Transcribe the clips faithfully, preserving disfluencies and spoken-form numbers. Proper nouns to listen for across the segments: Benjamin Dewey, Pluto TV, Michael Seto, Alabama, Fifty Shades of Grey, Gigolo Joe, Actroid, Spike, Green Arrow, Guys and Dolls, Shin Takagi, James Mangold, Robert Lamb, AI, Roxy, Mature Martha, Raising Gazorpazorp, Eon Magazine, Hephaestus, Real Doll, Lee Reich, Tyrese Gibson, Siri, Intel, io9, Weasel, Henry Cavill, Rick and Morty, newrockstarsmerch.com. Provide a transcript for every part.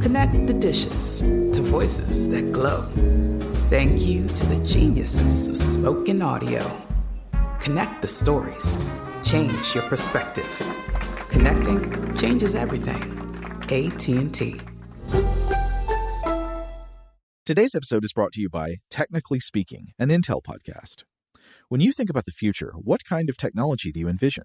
Connect the dishes to voices that glow. Thank you to the geniuses of spoken audio. Connect the stories. Change your perspective. Connecting changes everything. A T and T. Today's episode is brought to you by Technically Speaking, an Intel podcast. When you think about the future, what kind of technology do you envision?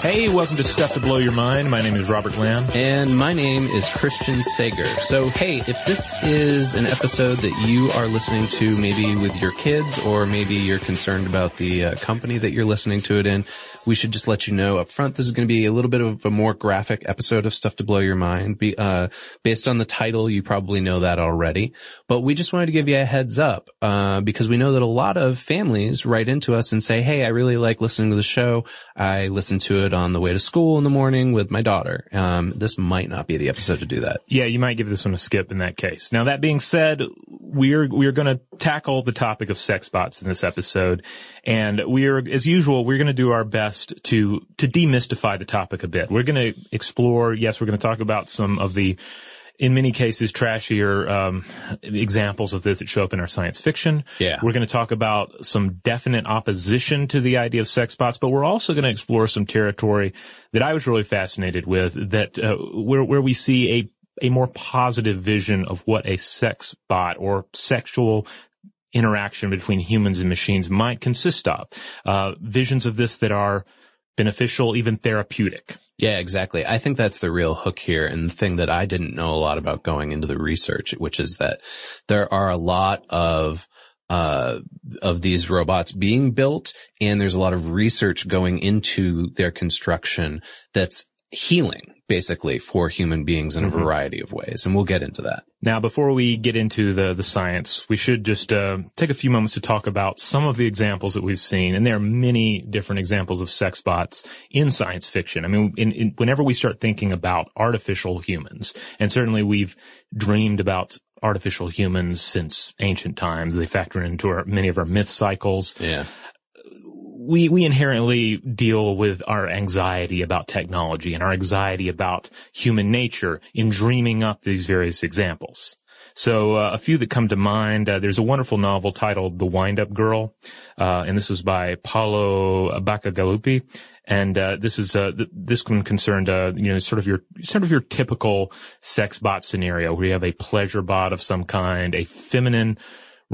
Hey, welcome to Stuff to Blow Your Mind. My name is Robert Lamb. And my name is Christian Sager. So, hey, if this is an episode that you are listening to maybe with your kids, or maybe you're concerned about the uh, company that you're listening to it in, we should just let you know up front, this is going to be a little bit of a more graphic episode of Stuff to Blow Your Mind. Be, uh, based on the title, you probably know that already. But we just wanted to give you a heads up, uh, because we know that a lot of families write into us and say, hey, I really like listening to the show. I listen to it on the way to school in the morning with my daughter. Um, this might not be the episode to do that. Yeah, you might give this one a skip in that case. Now, that being said, we're, we're going to tackle the topic of sex bots in this episode. And we're, as usual, we're going to do our best to to demystify the topic a bit. We're going to explore, yes, we're going to talk about some of the, in many cases, trashier um, examples of this that show up in our science fiction. Yeah. We're going to talk about some definite opposition to the idea of sex bots, but we're also going to explore some territory that I was really fascinated with, that uh, where where we see a a more positive vision of what a sex bot or sexual interaction between humans and machines might consist of, uh, visions of this that are beneficial, even therapeutic. Yeah, exactly. I think that's the real hook here, and the thing that I didn't know a lot about going into the research, which is that there are a lot of uh of these robots being built, and there's a lot of research going into their construction that's healing, basically, for human beings in a mm-hmm. variety of ways, and we'll get into that. Now, before we get into the the science, we should just uh, take a few moments to talk about some of the examples that we've seen, and there are many different examples of sex bots in science fiction. I mean, in, in, whenever we start thinking about artificial humans, and certainly we've dreamed about artificial humans since ancient times. They factor into our, many of our myth cycles. Yeah. We, we inherently deal with our anxiety about technology and our anxiety about human nature in dreaming up these various examples. So uh, a few that come to mind, uh, there's a wonderful novel titled The Wind-Up Girl, uh, and this was by Paolo Bacigalupi. And, uh, this is, uh, th- this one concerned, uh, you know, sort of your, sort of your typical sex bot scenario where you have a pleasure bot of some kind, a feminine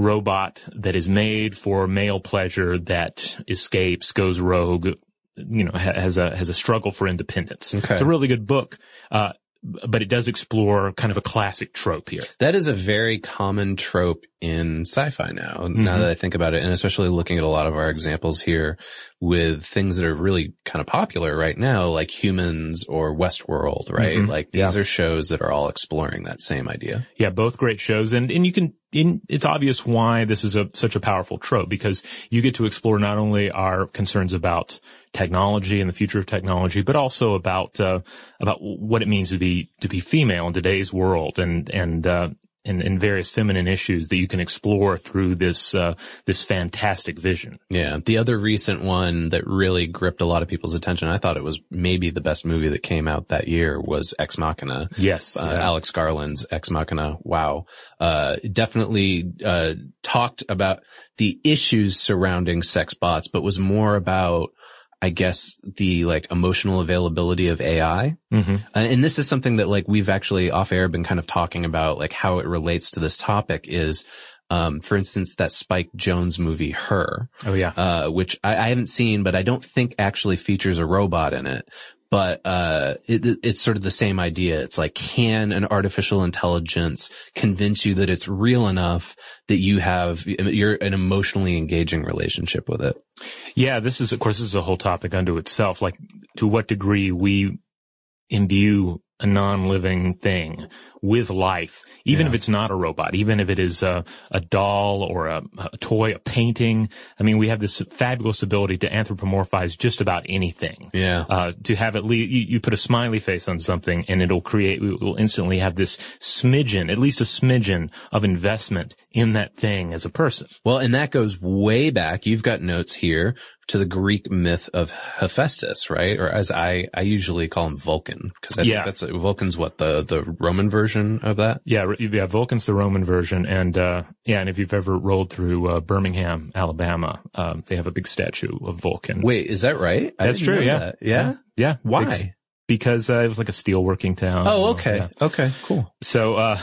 robot that is made for male pleasure that escapes, goes rogue, you know, has a has a struggle for independence. Okay. It's a really good book, uh, but it does explore kind of a classic trope here. That is a very common trope in sci-fi now, mm-hmm. now that I think about it, and especially looking at a lot of our examples here with things that are really kind of popular right now, like Humans or Westworld, right? Mm-hmm. Like these yeah. are shows that are all exploring that same idea. Yeah, both great shows. And, and you can, in, it's obvious why this is a, such a powerful trope, because you get to explore not only our concerns about technology and the future of technology, but also about, uh, about what it means to be, to be female in today's world and, and, uh, And, and various feminine issues that you can explore through this uh, this fantastic vision. Yeah. The other recent one that really gripped a lot of people's attention, I thought it was maybe the best movie that came out that year, was Ex Machina. Yes. Uh, yeah. Alex Garland's Ex Machina. Wow. Uh, definitely uh, talked about the issues surrounding sex bots, but was more about, I guess, the like emotional availability of A I. Mm-hmm. And this is something that like we've actually off air been kind of talking about, like how it relates to this topic is, um, for instance, that Spike Jones movie, Her. Oh yeah. Uh, which I, I haven't seen, but I don't think actually features a robot in it. But, uh, it, it's sort of the same idea. It's like, can an artificial intelligence convince you that it's real enough that you have, you're an emotionally engaging relationship with it? Yeah. This is, of course, this is a whole topic unto itself. Like, to what degree we imbue a non-living thing with life, even yeah. if it's not a robot, even if it is a, a doll or a, a toy, a painting. I mean, we have this fabulous ability to anthropomorphize just about anything. Yeah. Uh, to have at least, you, you put a smiley face on something and it'll create, we will instantly have this smidgen, at least a smidgen of investment in that thing as a person. Well, and that goes way back. You've got notes here to the Greek myth of Hephaestus, right? Or as I, I usually call him Vulcan, because I yeah. think that's, Vulcan's what, the, the Roman version of that? Yeah, yeah, Vulcan's the Roman version. And, uh, yeah, and if you've ever rolled through, uh, Birmingham, Alabama, um, they have a big statue of Vulcan. Wait, is that right? I that's true, yeah. That. yeah. Yeah? Yeah. Why? It's, because, uh, it was like a steelworking town. Oh, okay. You know, yeah. Okay, cool. So, uh,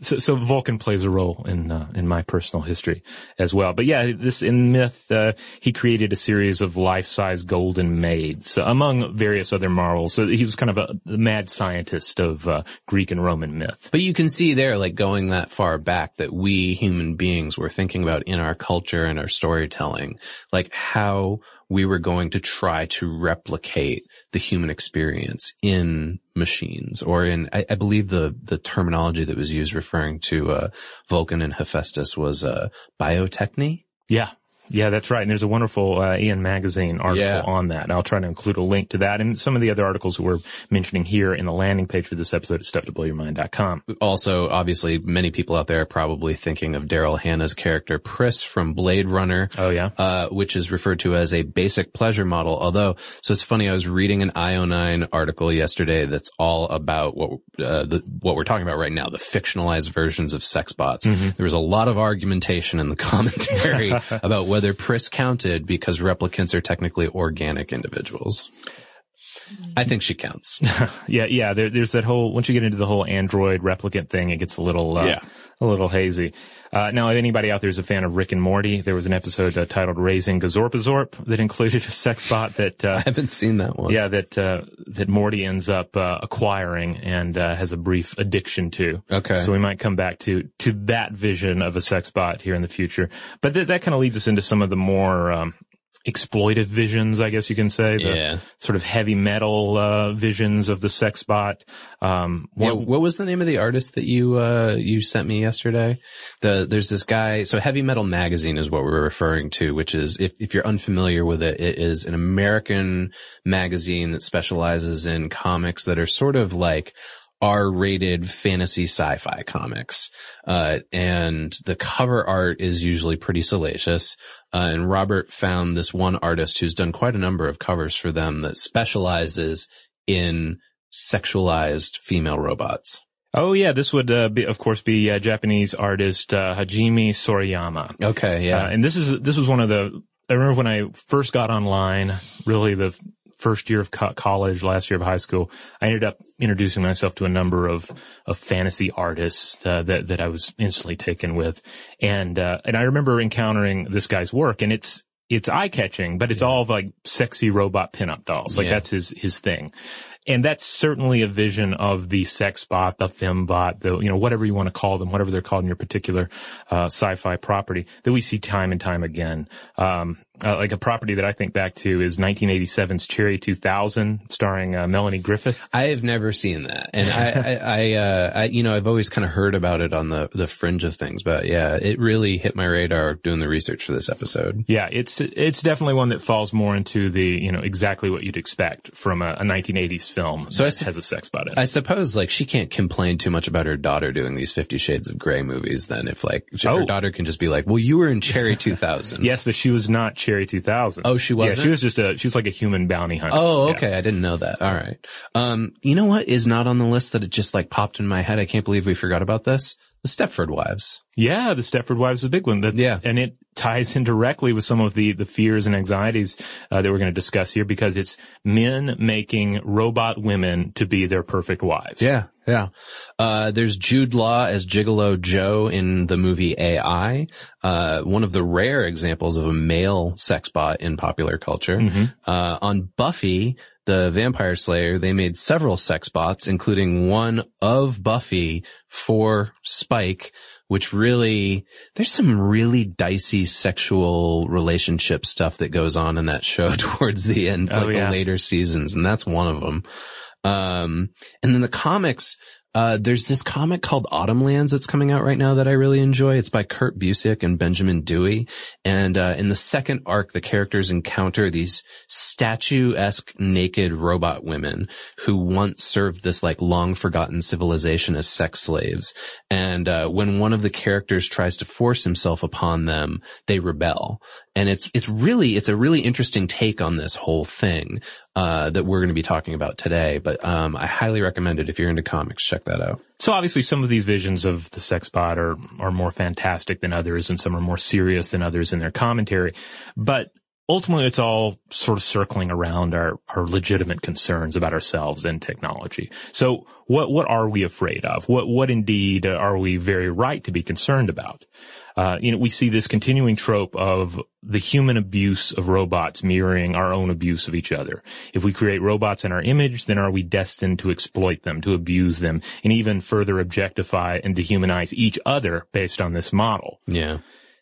so, so Vulcan plays a role in, uh, in my personal history as well. But yeah, this, in myth, uh, he created a series of life-size golden maids, among various other marvels. So he was kind of a mad scientist of, uh, Greek and Roman myth. But you can see there, like going that far back, that we human beings were thinking about in our culture and our storytelling, like how we were going to try to replicate the human experience in machines, or in, I, I believe the, the terminology that was used referring to, uh, Vulcan and Hephaestus was, uh, biotechny. Yeah. Yeah, that's right. And there's a wonderful uh, Ian Magazine article yeah. on that. And I'll try to include a link to that and some of the other articles that we're mentioning here in the landing page for this episode at stuff to blow your mind dot com. Also, obviously, many people out there are probably thinking of Daryl Hannah's character Pris from Blade Runner. Oh, yeah. Uh, which is referred to as a basic pleasure model. Although, so it's funny, I was reading an I O nine article yesterday that's all about what, uh, the, what we're talking about right now, the fictionalized versions of sex bots. Mm-hmm. There was a lot of argumentation in the commentary about whether Whether Pris counted, because replicants are technically organic individuals. I think she counts. yeah, yeah. There, there's that whole, once you get into the whole android replicant thing, it gets a little, uh, yeah. a little hazy. Uh, now, if anybody out there is a fan of Rick and Morty, there was an episode uh, titled Raising Gazorpazorp that included a sex bot that, uh, I haven't seen that one. Yeah, that, uh, that Morty ends up, uh, acquiring and, uh, has a brief addiction to. Okay. So we might come back to, to that vision of a sex bot here in the future. But th- that kind of leads us into some of the more, um, exploitive visions, I guess you can say, the yeah. sort of heavy metal uh, visions of the sex bot. Um, what, yeah, what was the name of the artist that you uh, you sent me yesterday? The there's this guy. So Heavy Metal Magazine is what we're referring to, which is, if if you're unfamiliar with it, it is an American magazine that specializes in comics that are sort of like R-rated fantasy sci-fi comics. Uh, and the cover art is usually pretty salacious. Uh, and Robert found this one artist who's done quite a number of covers for them that specializes in sexualized female robots. Oh, yeah. This would, uh, be, of course, be a Japanese artist, uh, Hajime Sorayama. Okay. Yeah. Uh, and this is, this was one of the, I remember when I first got online, really the first year of co- college, last year of high school, I ended up introducing myself to a number of, of fantasy artists, uh, that, that I was instantly taken with. And, uh, and I remember encountering this guy's work, and it's, it's eye-catching, but it's yeah. all of, like, sexy robot pinup dolls. Like, yeah. that's his, his thing. And that's certainly a vision of the sex bot, the fembot, the, you know, whatever you want to call them, whatever they're called in your particular, uh, sci-fi property that we see time and time again. Um, uh, like a property that I think back to is nineteen eighty-seven's Cherry two thousand starring, uh, Melanie Griffith. I have never seen that. And I, I, I, uh, I, you know, I've always kind of heard about it on the, the fringe of things, but yeah, it really hit my radar doing the research for this episode. Yeah. It's, it's definitely one that falls more into the, you know, exactly what you'd expect from a, a nineteen eighties film, so it has a sex bot in it. I suppose, like, she can't complain too much about her daughter doing these Fifty Shades of Grey movies, then, if, like, she, oh. her daughter can just be like, well, you were in Cherry two thousand. Yes, but she was not Cherry two thousand. Oh, she wasn't? Yeah, she was just a, she was like a human bounty hunter. Oh, okay, yeah. I didn't know that. All right. Um, you know what is not on the list that it just, like, popped in my head? I can't believe we forgot about this. The Stepford Wives. Yeah, The Stepford Wives is a big one. That's, yeah. And it ties in directly with some of the, the fears and anxieties uh, that we're going to discuss here, because it's men making robot women to be their perfect wives. Yeah, yeah. Uh, there's Jude Law as Gigolo Joe in the movie A I, uh, one of the rare examples of a male sex bot in popular culture. Mm-hmm. Uh, on Buffy, the Vampire Slayer, they made several sex bots, including one of Buffy for Spike, which really, there's some really dicey sexual relationship stuff that goes on in that show towards the end, oh, like yeah. the later seasons, and that's one of them. Um, and then the comics, uh, there's this comic called Autumnlands that's coming out right now that I really enjoy. It's by Kurt Busiek and Benjamin Dewey. And, uh, in the second arc, the characters encounter these statuesque naked robot women who once served this, like, long forgotten civilization as sex slaves. And, uh, when one of the characters tries to force himself upon them, they rebel. And it's, it's really, it's a really interesting take on this whole thing, uh, that we're going to be talking about today. But, um, I highly recommend it. If you're into comics, check that out. So obviously some of these visions of the sex bot are, are more fantastic than others, and some are more serious than others in their commentary. But ultimately it's all sort of circling around our, our legitimate concerns about ourselves and technology. So what, what are we afraid of? What, what indeed are we very right to be concerned about? Uh, you know, we see this continuing trope of the human abuse of robots mirroring our own abuse of each other. If we create robots in our image, then are we destined to exploit them, to abuse them, and even further objectify and dehumanize each other based on this model? Yeah.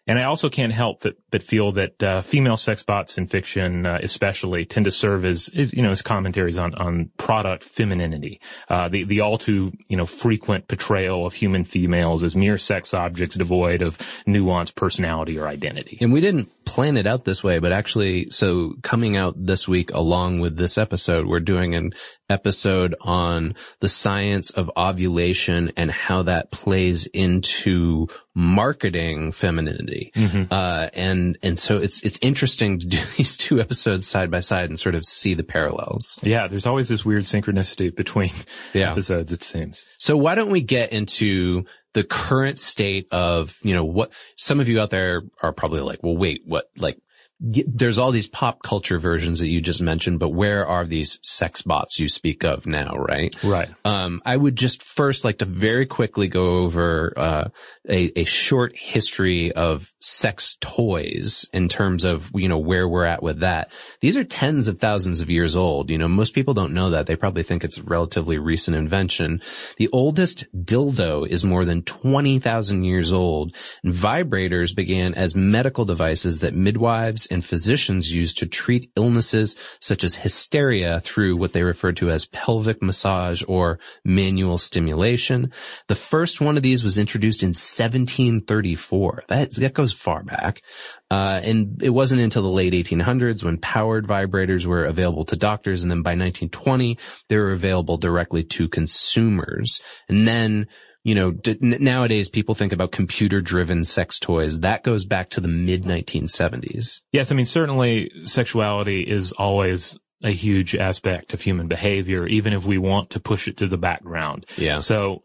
And I also can't help but, but feel that, uh, female sex bots in fiction, uh, especially, tend to serve as, you know, as commentaries on, on product femininity. Uh, the, the all too, you know, frequent portrayal of human females as mere sex objects devoid of nuanced personality or identity. And we didn't plan it out this way, but actually, so coming out this week along with this episode, we're doing an episode on the science of ovulation and how that plays into marketing femininity. Mm-hmm. Uh, and, and so it's, it's interesting to do these two episodes side by side and sort of see the parallels. Yeah. There's always this weird synchronicity between yeah. episodes, it seems. So why don't we get into the current state of, you know, what some of you out there are probably like, well, wait, what, like, there's all these pop culture versions that you just mentioned, but where are these sex bots you speak of now, right? Right. Um, I would just first like to very quickly go over, uh, a, a short history of sex toys in terms of, you know, where we're at with that. These are tens of thousands of years old. You know, most people don't know that. They probably think it's a relatively recent invention. The oldest dildo is more than twenty thousand years old. And vibrators began as medical devices that midwives and physicians used to treat illnesses such as hysteria through what they referred to as pelvic massage or manual stimulation. The first one of these was introduced in seventeen thirty-four. That, that goes far back. Uh, and it wasn't until the late eighteen hundreds when powered vibrators were available to doctors. And then by nineteen twenty, they were available directly to consumers. And then, you know, nowadays people think about computer-driven sex toys. That goes back to the mid nineteen seventies. Yes, I mean, certainly sexuality is always a huge aspect of human behavior, even if we want to push it to the background. Yeah. So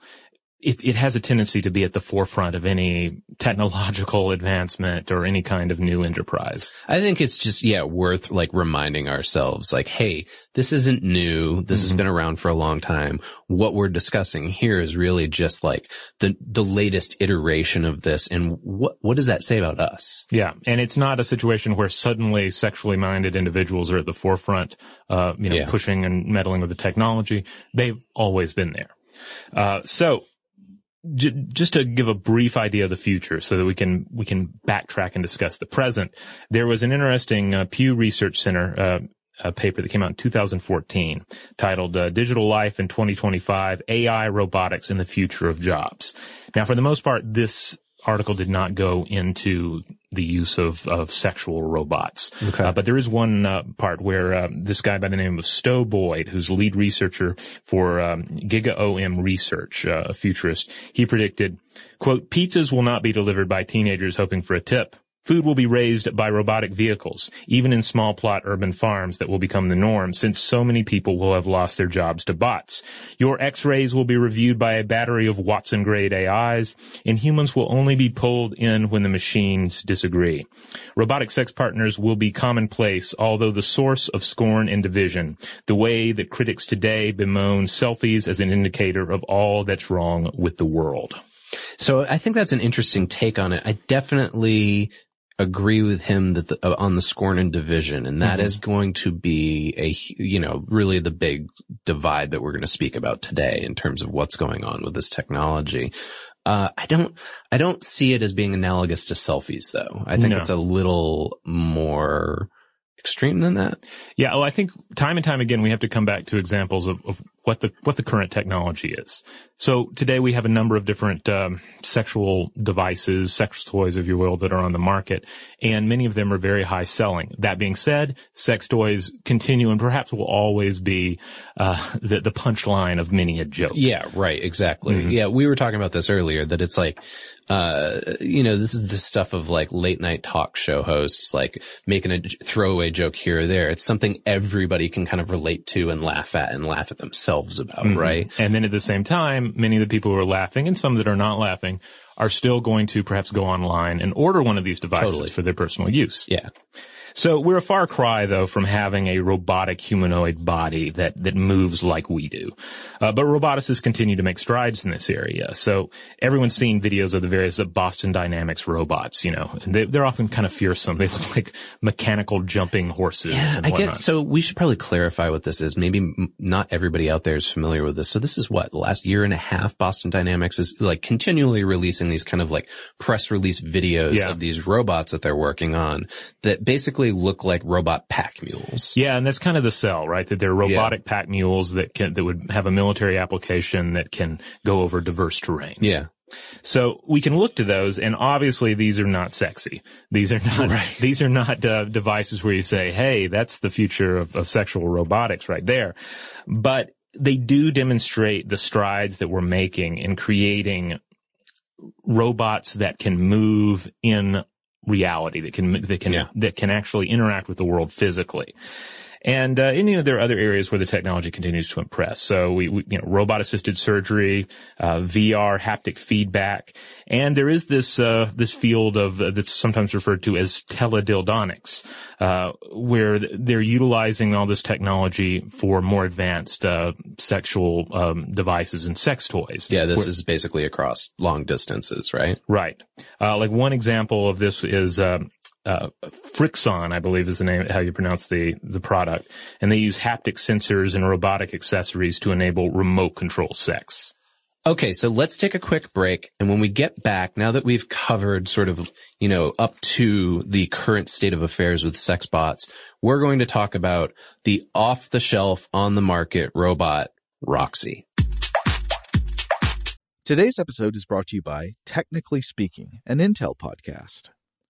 it, it has a tendency to be at the forefront of any technological advancement or any kind of new enterprise. I think it's just, yeah, worth like reminding ourselves like, hey, this isn't new. This mm-hmm. has been around for a long time. What we're discussing here is really just like the, the latest iteration of this. And what, what does that say about us? Yeah. And it's not a situation where suddenly sexually minded individuals are at the forefront, uh, you know, yeah. pushing and meddling with the technology. They've always been there. Uh, so. Just to give a brief idea of the future so that we can we can backtrack and discuss the present, there was an interesting uh, Pew Research Center uh, a paper that came out in two thousand fourteen titled uh, Digital Life in twenty twenty-five, A I, Robotics, and the Future of Jobs. Now, for the most part, this article did not go into the use of, of sexual robots. Okay. Uh, but there is one uh, part where uh, this guy by the name of Stowe Boyd, who's lead researcher for um, GigaOM Research, uh, a futurist, he predicted, quote, pizzas will not be delivered by teenagers hoping for a tip. Food will be raised by robotic vehicles, even in small plot urban farms that will become the norm since so many people will have lost their jobs to bots. Your x-rays will be reviewed by a battery of Watson-grade A Is, and humans will only be pulled in when the machines disagree. Robotic sex partners will be commonplace, although the source of scorn and division, the way that critics today bemoan selfies as an indicator of all that's wrong with the world. So I think that's an interesting take on it. I definitely agree with him that the, uh, on the scorn and division, and that mm-hmm. is going to be a, you know, really the big divide that we're going to speak about today in terms of what's going on with this technology. Uh, I don't, I don't see it as being analogous to selfies though. I think no. it's a little more extreme than that. Yeah. Well, I think time and time again, we have to come back to examples of, of what the, what the current technology is. So today we have a number of different, um, sexual devices, sex toys, if you will, that are on the market, and many of them are very high selling. That being said, sex toys continue and perhaps will always be, uh, the, the punchline of many a joke. Yeah. Right. Exactly. Mm-hmm. Yeah. We were talking about this earlier, that it's like, Uh, you know, this is the stuff of like late night talk show hosts, like making a throwaway joke here or there. It's something everybody can kind of relate to and laugh at and laugh at themselves about, mm-hmm. right? And then at the same time, many of the people who are laughing and some that are not laughing are still going to perhaps go online and order one of these devices totally. For their personal use. Yeah. So we're a far cry, though, from having a robotic humanoid body that, that moves like we do. Uh, but roboticists continue to make strides in this area. So everyone's seen videos of the various Boston Dynamics robots, you know, and they, they're often kind of fearsome. They look like mechanical jumping horses. Yeah, and I get, so we should probably clarify what this is. Maybe m- not everybody out there is familiar with this. So this is what, the last year and a half, Boston Dynamics is like continually releasing these kind of like press release videos yeah. of these robots that they're working on that basically look like robot pack mules. Yeah, and that's kind of the sell, right? That they're robotic yeah. pack mules that can, that would have a military application that can go over diverse terrain. Yeah. So we can look to those, and obviously these are not sexy. These are not, right. these are not uh, devices where you say, hey, that's the future of, of sexual robotics right there. But they do demonstrate the strides that we're making in creating robots that can move in reality, that can that can yeah. that can actually interact with the world physically. And uh, and you know, there are other areas where the technology continues to impress. So we, we you know, robot assisted surgery, uh V R, haptic feedback, and there is this uh this field of uh, that's sometimes referred to as teledildonics, uh where they're utilizing all this technology for more advanced uh sexual um devices and sex toys. Yeah, this where, is basically across long distances, right? Right. Uh like one example of this is um Uh, Frixon, I believe is the name, how you pronounce the, the product. And they use haptic sensors and robotic accessories to enable remote control sex. Okay, so let's take a quick break. And when we get back, now that we've covered sort of, you know, up to the current state of affairs with sex bots, we're going to talk about the off-the-shelf, on-the-market robot, Roxy. Today's episode is brought to you by Technically Speaking, an Intel podcast.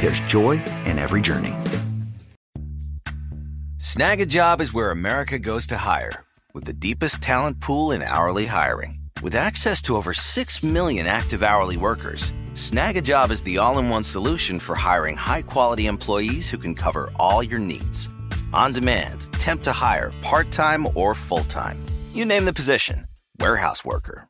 There's joy in every journey. Snag a Job is where America goes to hire, with the deepest talent pool in hourly hiring. With access to over six million active hourly workers, Snag a Job is the all-in-one solution for hiring high-quality employees who can cover all your needs. On demand, temp to hire, part-time or full-time. You name the position. Warehouse worker,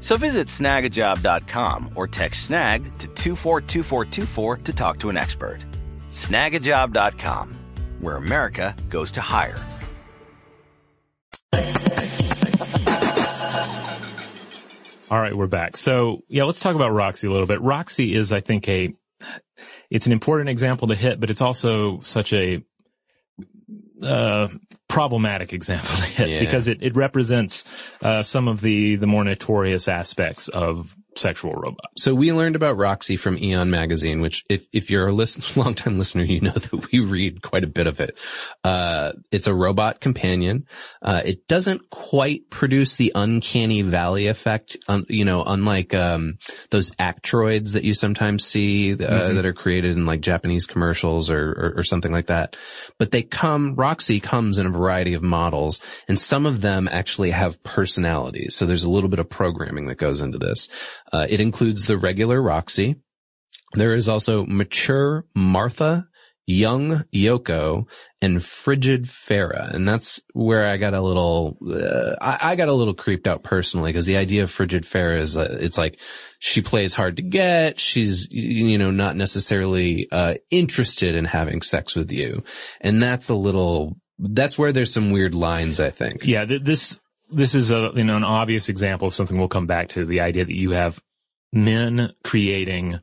So visit snag a job dot com or text snag to two four two four two four to talk to an expert. snag a job dot com, where America goes to hire. All right, we're back. So, yeah, let's talk about Roxy a little bit. Roxy is, I think, a it's an important example to hit, but it's also such a uh problematic example to hit, yeah. because it, it represents uh some of the, the more notorious aspects of sexual robots. So we learned about Roxy from Eon Magazine, which if, if you're a list, long-time listener, you know that we read quite a bit of it. Uh, it's a robot companion. Uh, it doesn't quite produce the uncanny valley effect, um, you know, unlike um those Actroids that you sometimes see uh, mm-hmm. that are created in like Japanese commercials or, or, or something like that. But they come, Roxy comes in a variety of models, and some of them actually have personalities. So there's a little bit of programming that goes into this. Uh, it includes the regular Roxy. There is also mature Martha, young Yoko, and Frigid Farah. And that's where I got a little, uh, I, I got a little creeped out personally, because the idea of Frigid Farah is, uh, it's like she plays hard to get. She's, you know, not necessarily, uh, interested in having sex with you. And that's a little, that's where there's some weird lines, I think. Yeah, th- this, This is a, you know, an obvious example of something we'll come back to, the idea that you have men creating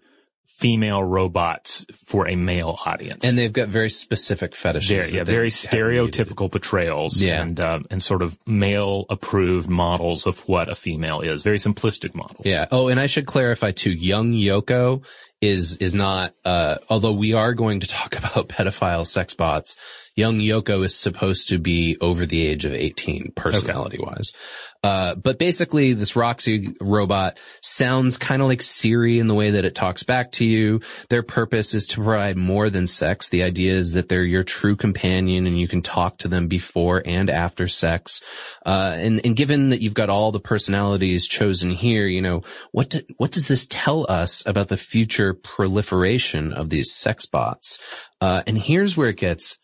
female robots for a male audience. And they've got very specific fetishes. Yeah, very stereotypical portrayals yeah. and um, and sort of male-approved models of what a female is. Very simplistic models. Yeah. Oh, and I should clarify, too, Young Yoko is is not, uh although we are going to talk about pedophile sex bots, Young Yoko is supposed to be over the age of eighteen, personality-wise. Okay. Uh, but basically, this Roxy robot sounds kind of like Siri in the way that it talks back to you. Their purpose is to provide more than sex. The idea is that they're your true companion and you can talk to them before and after sex. Uh, and, and given that you've got all the personalities chosen here, you know, what do, what does this tell us about the future proliferation of these sex bots? Uh, and here's where it gets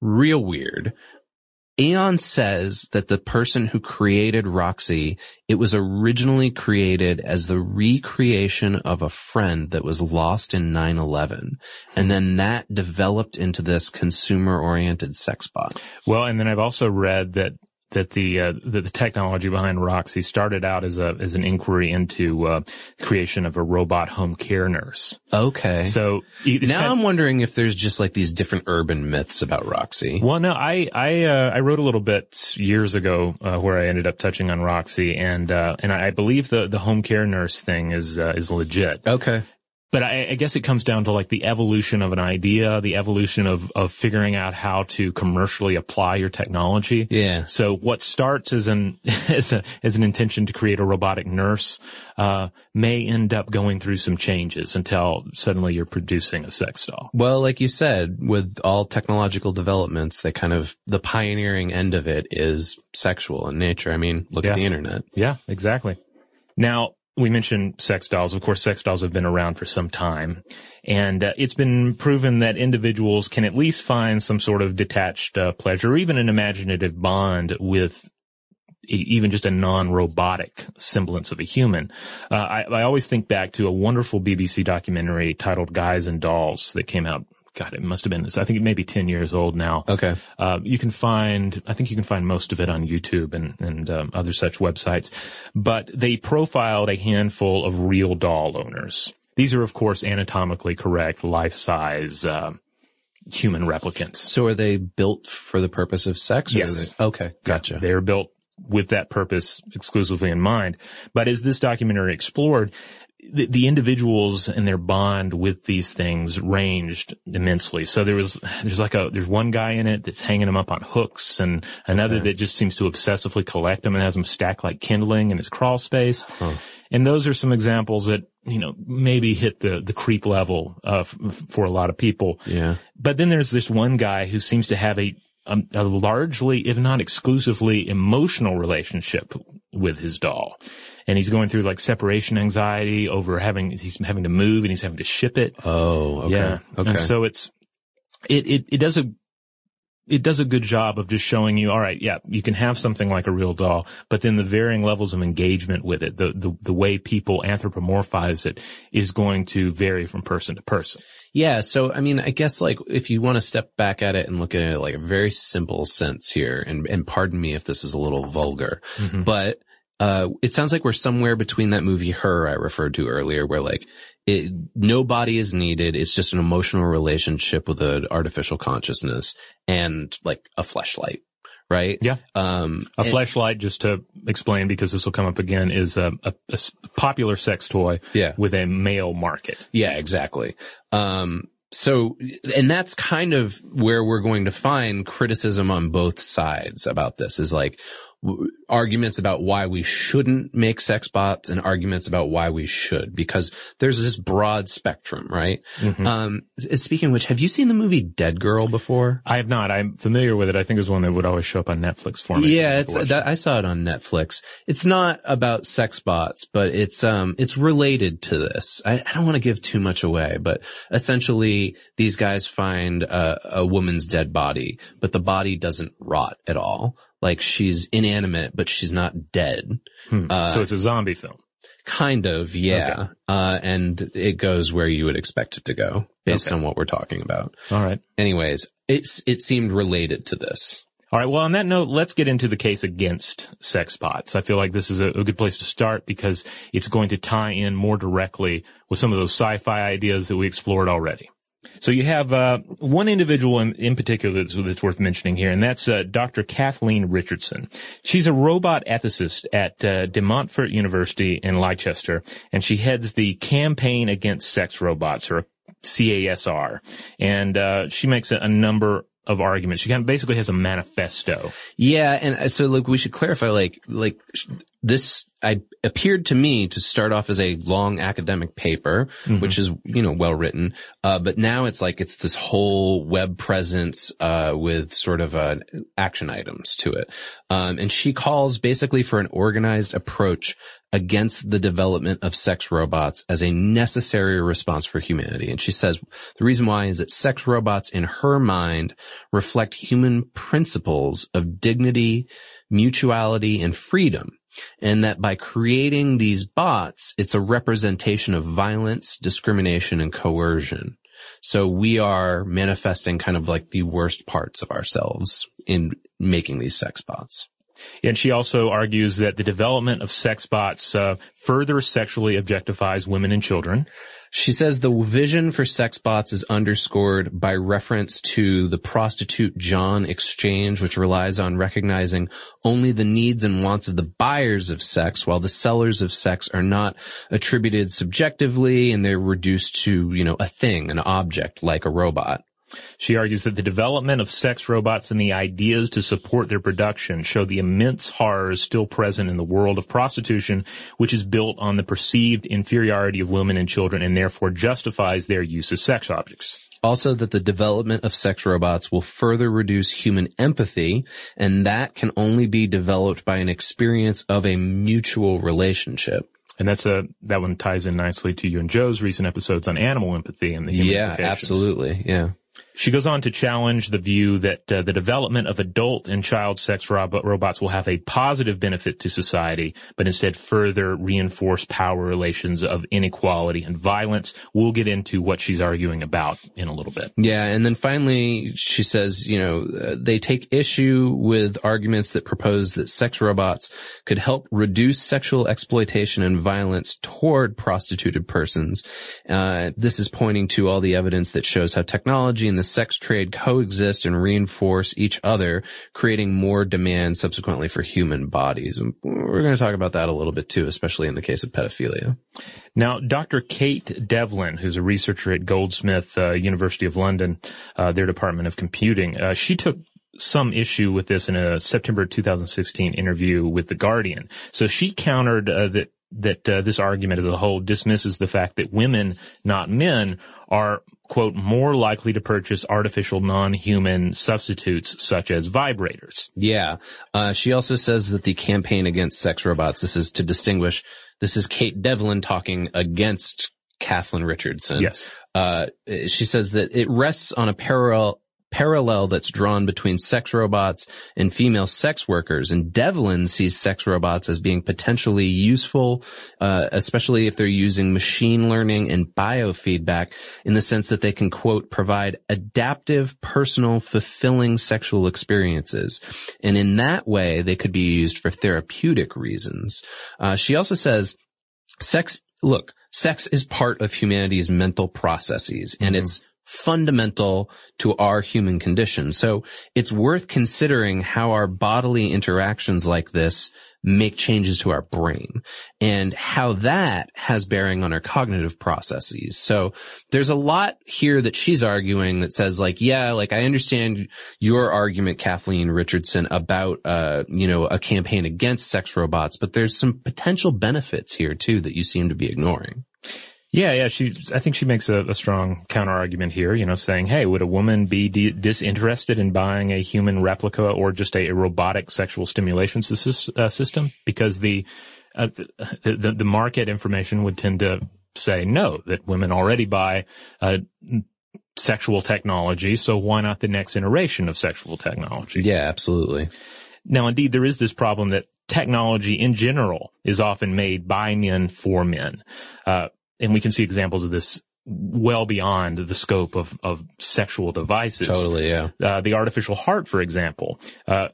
real weird. Aeon says that the person who created Roxy, it was originally created as the recreation of a friend that was lost in nine eleven. And then that developed into this consumer-oriented sex bot. Well, and then I've also read that that the uh, that the technology behind Roxy started out as a as an inquiry into uh creation of a robot home care nurse. Okay. So now had, I'm wondering if there's just like these different urban myths about Roxy. Well, no, I I uh, I wrote a little bit years ago uh, where I ended up touching on Roxy, and uh and I believe the the home care nurse thing is uh, is legit. Okay. But I, I guess it comes down to like the evolution of an idea, the evolution of, of figuring out how to commercially apply your technology. Yeah. So what starts as an, as, a, as an intention to create a robotic nurse, uh, may end up going through some changes until suddenly you're producing a sex doll. Well, like you said, with all technological developments, they kind of, the pioneering end of it is sexual in nature. I mean, look yeah. at the internet. Yeah, exactly. Now, we mentioned sex dolls. Of course, sex dolls have been around for some time, and uh, it's been proven that individuals can at least find some sort of detached uh, pleasure, or even an imaginative bond with a, even just a non-robotic semblance of a human. Uh, I, I always think back to a wonderful B B C documentary titled Guys and Dolls that came out. God, it must have been this. I think it may be ten years old now. Okay. Uh, you can find, I think you can find most of it on YouTube and, and um, other such websites. But they profiled a handful of real doll owners. These are, of course, anatomically correct, life-size uh, human replicants. So are they built for the purpose of sex? Or yes. They, okay. Gotcha. Yeah, they're built with that purpose exclusively in mind. But as this documentary explored, The, the individuals and their bond with these things ranged immensely. So there was, there's like a, there's one guy in it that's hanging them up on hooks, and another okay. that just seems to obsessively collect them and has them stacked like kindling in his crawl space. Huh. And those are some examples that, you know, maybe hit the, the creep level, uh, f- for a lot of people. Yeah. But then there's this one guy who seems to have a, a, a largely, if not exclusively, emotional relationship with his doll. And he's going through like separation anxiety over having, he's having to move and he's having to ship it. Oh, okay. Yeah. Okay. And so it's, it, it, it does a, it does a good job of just showing you, all right, yeah, you can have something like a real doll, but then the varying levels of engagement with it, the, the, the way people anthropomorphize it is going to vary from person to person. Yeah. So, I mean, I guess like if you want to step back at it and look at it like a very simple sense here, and, and pardon me if this is a little vulgar, mm-hmm. but Uh, it sounds like we're somewhere between that movie Her I referred to earlier, where like it, no body is needed. It's just an emotional relationship with an artificial consciousness and like a fleshlight, right? Yeah. Um, a fleshlight, just to explain, because this will come up again, is a, a, a popular sex toy yeah. with a male market. Yeah, exactly. Um, So, and that's kind of where we're going to find criticism on both sides about this, is like w- arguments about why we shouldn't make sex bots and arguments about why we should, because there's this broad spectrum, right? Mm-hmm. Um, speaking of which, have you seen the movie Dead Girl before? I have not. I'm familiar with it. I think it was one that would always show up on Netflix for me. Yeah, it's, that, I saw it on Netflix. It's not about sex bots, but it's, um, it's related to this. I, I don't want to give too much away, but essentially, these guys find a, a woman's dead body, but the body doesn't rot at all. Like, she's inanimate, but she's not dead. Hmm. Uh, so it's a zombie film. Kind of, yeah. Okay. Uh, and it goes where you would expect it to go based okay. on what we're talking about. All right. Anyways, it's, it seemed related to this. All right. Well, on that note, let's get into the case against sex bots. I feel like this is a, a good place to start because it's going to tie in more directly with some of those sci-fi ideas that we explored already. So you have uh one individual in, in particular that's, that's worth mentioning here, and that's uh, Doctor Kathleen Richardson. She's a robot ethicist at uh, De Montfort University in Leicester, and she heads the Campaign Against Sex Robots, or C A S R, and uh she makes a, a number of arguments. She kind of basically has a manifesto. Yeah, and so look, we should clarify, like, like this I appeared to me to start off as a long academic paper, mm-hmm. which is, you know, well written. Uh, but now it's like it's this whole web presence, uh, with sort of, uh, action items to it. Um, and she calls basically for an organized approach against the development of sex robots as a necessary response for humanity. And she says the reason why is that sex robots, in her mind, reflect human principles of dignity, mutuality, and freedom. And that by creating these bots, it's a representation of violence, discrimination, and coercion. So we are manifesting kind of like the worst parts of ourselves in making these sex bots. And she also argues that the development of sex bots uh, further sexually objectifies women and children. She says the vision for sex bots is underscored by reference to the prostitute-John exchange, which relies on recognizing only the needs and wants of the buyers of sex, while the sellers of sex are not attributed subjectively and they're reduced to, you know, a thing, an object, like a robot. She argues that the development of sex robots and the ideas to support their production show the immense horrors still present in the world of prostitution, which is built on the perceived inferiority of women and children and therefore justifies their use as sex objects. Also, that the development of sex robots will further reduce human empathy, and that can only be developed by an experience of a mutual relationship. And that's a, that one ties in nicely to you and Joe's recent episodes on animal empathy and the human implications. Yeah, absolutely. Yeah. She goes on to challenge the view that uh, the development of adult and child sex robo- robots will have a positive benefit to society, but instead further reinforce power relations of inequality and violence. We'll get into what she's arguing about in a little bit. Yeah, and then finally she says, you know, uh, they take issue with arguments that propose that sex robots could help reduce sexual exploitation and violence toward prostituted persons. Uh, this is pointing to all the evidence that shows how technology and the sex trade coexist and reinforce each other, creating more demand subsequently for human bodies. And we're going to talk about that a little bit too, especially in the case of pedophilia. Now, Doctor Kate Devlin, who's a researcher at Goldsmith uh, University of London, uh, their Department of Computing, uh, she took some issue with this in a September two thousand sixteen interview with The Guardian. So she countered uh, that that uh, this argument as a whole dismisses the fact that women, not men, are, quote, more likely to purchase artificial non-human substitutes such as vibrators. Yeah. Uh, she also says that the Campaign Against Sex Robots, this is to distinguish, this is Kate Devlin talking against Kathleen Richardson. Yes. Uh, she says that it rests on a parallel parallel that's drawn between sex robots and female sex workers. And Devlin sees sex robots as being potentially useful, uh, especially if they're using machine learning and biofeedback, in the sense that they can, quote, provide adaptive, personal, fulfilling sexual experiences. And in that way, they could be used for therapeutic reasons. Uh, she also says sex, look, sex is part of humanity's mental processes, and mm-hmm. it's fundamental to our human condition. So it's worth considering how our bodily interactions like this make changes to our brain and how that has bearing on our cognitive processes. So there's a lot here that she's arguing that says, like, yeah, like, I understand your argument, Kathleen Richardson, about, uh, you know, a campaign against sex robots, but there's some potential benefits here too that you seem to be ignoring. Yeah, yeah, she, I think she makes a, a strong counter-argument here, you know, saying, hey, would a woman be de- disinterested in buying a human replica or just a, a robotic sexual stimulation sy- uh, system? Because the, uh, the, the, the market information would tend to say no, that women already buy, uh, sexual technology, so why not the next iteration of sexual technology? Yeah, absolutely. Now, indeed, there is this problem that technology in general is often made by men for men. Uh, And we can see examples of this well beyond the scope of, of sexual devices. Totally, yeah. Uh, the artificial heart, for example, uh,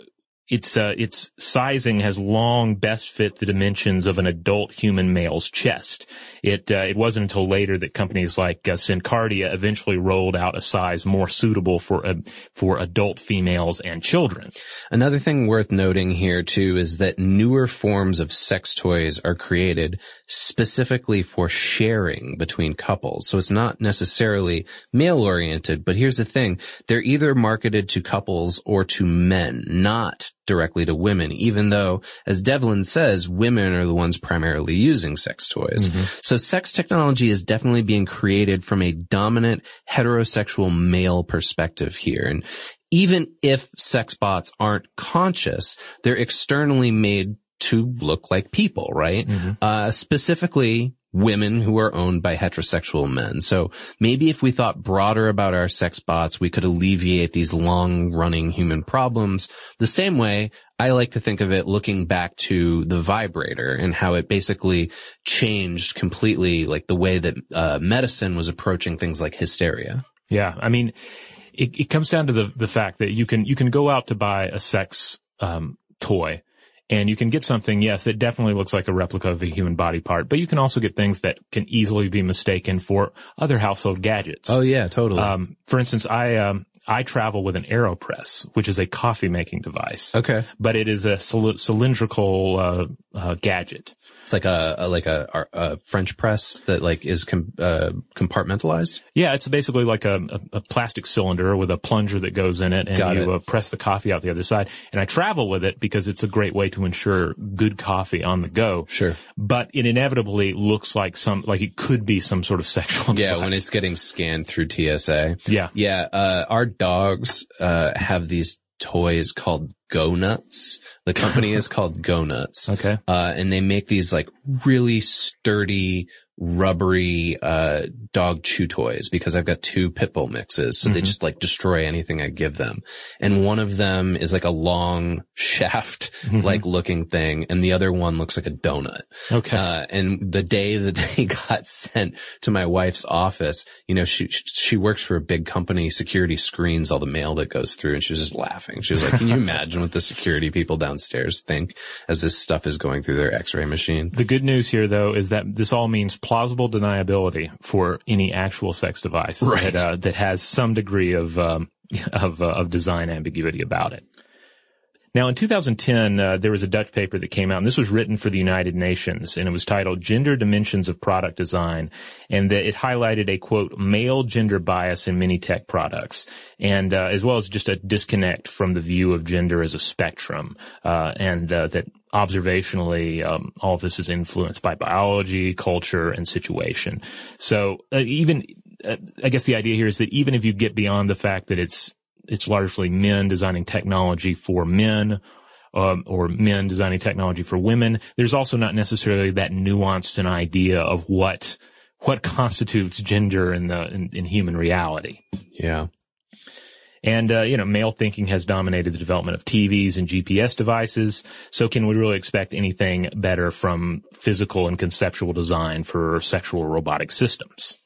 its uh, its sizing has long best fit the dimensions of an adult human male's chest. It uh, it wasn't until later that companies like uh, Syncardia eventually rolled out a size more suitable for uh, for adult females and children. Another thing worth noting here too is that newer forms of sex toys are created specifically for sharing between couples. So it's not necessarily male-oriented, but here's the thing. They're either marketed to couples or to men, not directly to women, even though, as Devlin says, women are the ones primarily using sex toys. Mm-hmm. So sex technology is definitely being created from a dominant heterosexual male perspective here. And even if sex bots aren't conscious, they're externally made to look like people, right? Mm-hmm. Uh, specifically women who are owned by heterosexual men. So maybe if we thought broader about our sex bots, we could alleviate these long-running human problems. The same way I like to think of it looking back to the vibrator and how it basically changed completely, like, the way that uh, medicine was approaching things like hysteria. Yeah, I mean, it, it comes down to the, the fact that you can you can go out to buy a sex um, toy. And you can get something, yes, that definitely looks like a replica of a human body part, but you can also get things that can easily be mistaken for other household gadgets. Oh, yeah, totally. Um, for instance, I um, I travel with an AeroPress, which is a coffee-making device. Okay. But it is a sil- cylindrical uh, uh, gadget. It's like a, a like a, a French press that like is com- uh, compartmentalized? Yeah, it's basically like a, a, a plastic cylinder with a plunger that goes in it, and Got you it. Uh, press the coffee out the other side. And I travel with it because it's a great way to ensure good coffee on the go. Sure. But it inevitably looks like some, like it could be some sort of sexual device. Yeah, when it's getting scanned through T S A. Yeah. Yeah, uh, our dogs uh have these toys called Go Nuts. The company is called Go Nuts. Okay. Uh and they make these like really sturdy, rubbery uh dog chew toys because I've got two pit bull mixes. So mm-hmm. they just like destroy anything I give them. And one of them is like a long shaft like mm-hmm. looking thing, and the other one looks like a donut. Okay. Uh and the day that they got sent to my wife's office, you know, she she works for a big company, security screens all the mail that goes through, and she was just laughing. She was like, can you imagine what the security people downstairs think as this stuff is going through their x-ray machine? The good news here though is that this all means plausible deniability for any actual sex device right. that uh, that has some degree of um, of, uh, of design ambiguity about it. Now, in two thousand ten, uh, there was a Dutch paper that came out, and this was written for the United Nations, and it was titled "Gender Dimensions of Product Design," and that it highlighted a, quote, male gender bias in many tech products, and uh, as well as just a disconnect from the view of gender as a spectrum, uh, and uh, that observationally, um, all of this is influenced by biology, culture, and situation. So uh, even, uh, I guess the idea here is that even if you get beyond the fact that it's, it's largely men designing technology for men, um, or men designing technology for women, there's also not necessarily that nuanced an idea of what, what constitutes gender in the, in, in human reality. Yeah. And, uh, you know, male thinking has dominated the development of T Vs and G P S devices. So can we really expect anything better from physical and conceptual design for sexual robotic systems?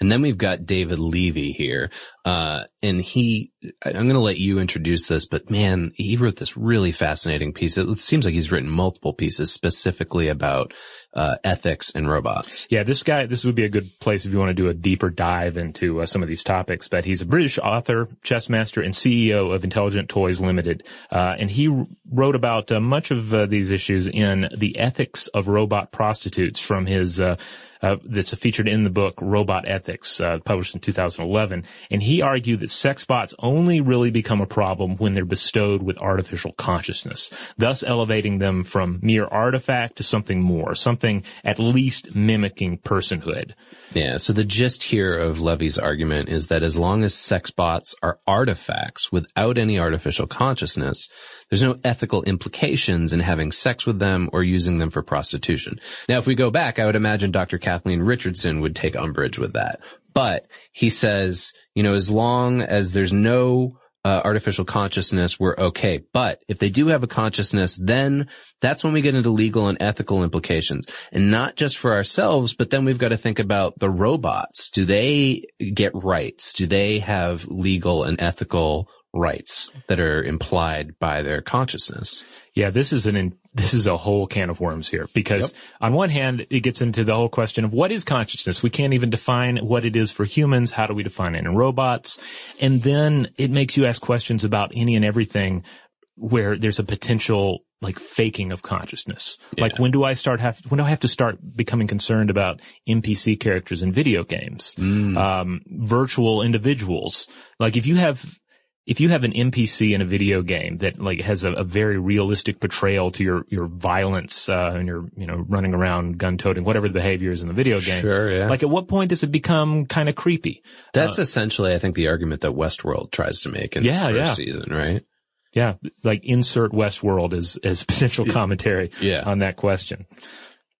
And then we've got David Levy here. Uh, and he, I'm going to let you introduce this, but man, he wrote this really fascinating piece. It seems like he's written multiple pieces specifically about uh ethics and robots. Yeah, this guy, this would be a good place if you want to do a deeper dive into uh, some of these topics, but he's a British author, chess master, and C E O of Intelligent Toys Limited. Uh, and he wrote about uh, much of uh, these issues in The Ethics of Robot Prostitutes from his, uh, uh that's featured in the book Robot Ethics, uh, published in two thousand eleven. And he argued that sex bots only really become a problem when they're bestowed with artificial consciousness, thus elevating them from mere artifact to something more, something Something at least mimicking personhood. Yeah, so the gist here of Levy's argument is that as long as sex bots are artifacts without any artificial consciousness, there's no ethical implications in having sex with them or using them for prostitution. Now, if we go back, I would imagine Doctor Kathleen Richardson would take umbrage with that. But he says, you know, as long as there's no uh, artificial consciousness, we're okay. But if they do have a consciousness, then that's when we get into legal and ethical implications. And not just for ourselves, but then we've got to think about the robots. Do they get rights? Do they have legal and ethical rights that are implied by their consciousness? Yeah, this is an in, this is a whole can of worms here, because yep. on one hand, it gets into the whole question of what is consciousness? We can't even define what it is for humans. How do we define it in robots? And then it makes you ask questions about any and everything where there's a potential like faking of consciousness. Yeah. Like when do I start have, when do I have to start becoming concerned about N P C characters in video games, mm. um, virtual individuals? Like if you have, If you have an N P C in a video game that like has a, a very realistic portrayal to your, your violence, uh, and your, you know, running around gun toting, whatever the behavior is in the video game. Sure, yeah. Like at what point does it become kind of creepy? That's uh, essentially, I think, the argument that Westworld tries to make in yeah, its first yeah. season, right? Yeah. Like insert Westworld as, as potential commentary yeah. on that question.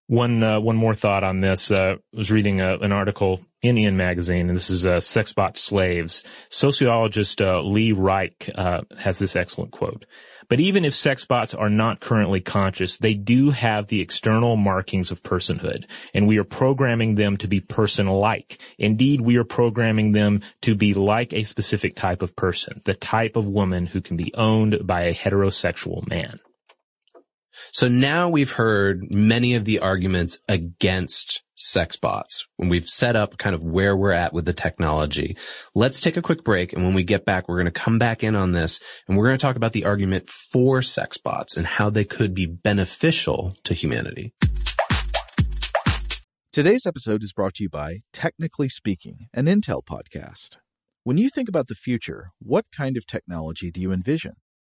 One, uh, one more thought on this. Uh, I was reading a, an article in Ian magazine, and this is, uh, Sexbot Slaves. Sociologist, uh, Lee Reich, uh, has this excellent quote. But even if sexbots are not currently conscious, they do have the external markings of personhood, and we are programming them to be person-like. Indeed, we are programming them to be like a specific type of person, the type of woman who can be owned by a heterosexual man. So now we've heard many of the arguments against sex bots, and we've set up kind of where we're at with the technology. Let's take a quick break, and when we get back, we're going to come back in on this, and we're going to talk about the argument for sex bots and how they could be beneficial to humanity. Today's episode is brought to you by Technically Speaking, an Intel podcast. When you think about the future, what kind of technology do you envision?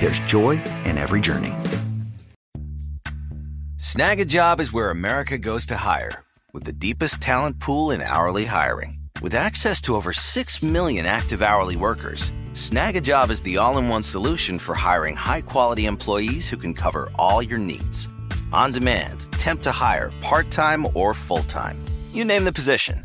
There's joy in every journey. Snag a Job is where America goes to hire, with the deepest talent pool in hourly hiring. With access to over six million active hourly workers, Snag a Job is the all-in-one solution for hiring high-quality employees who can cover all your needs. On demand, temp to hire, part-time or full-time. You name the position.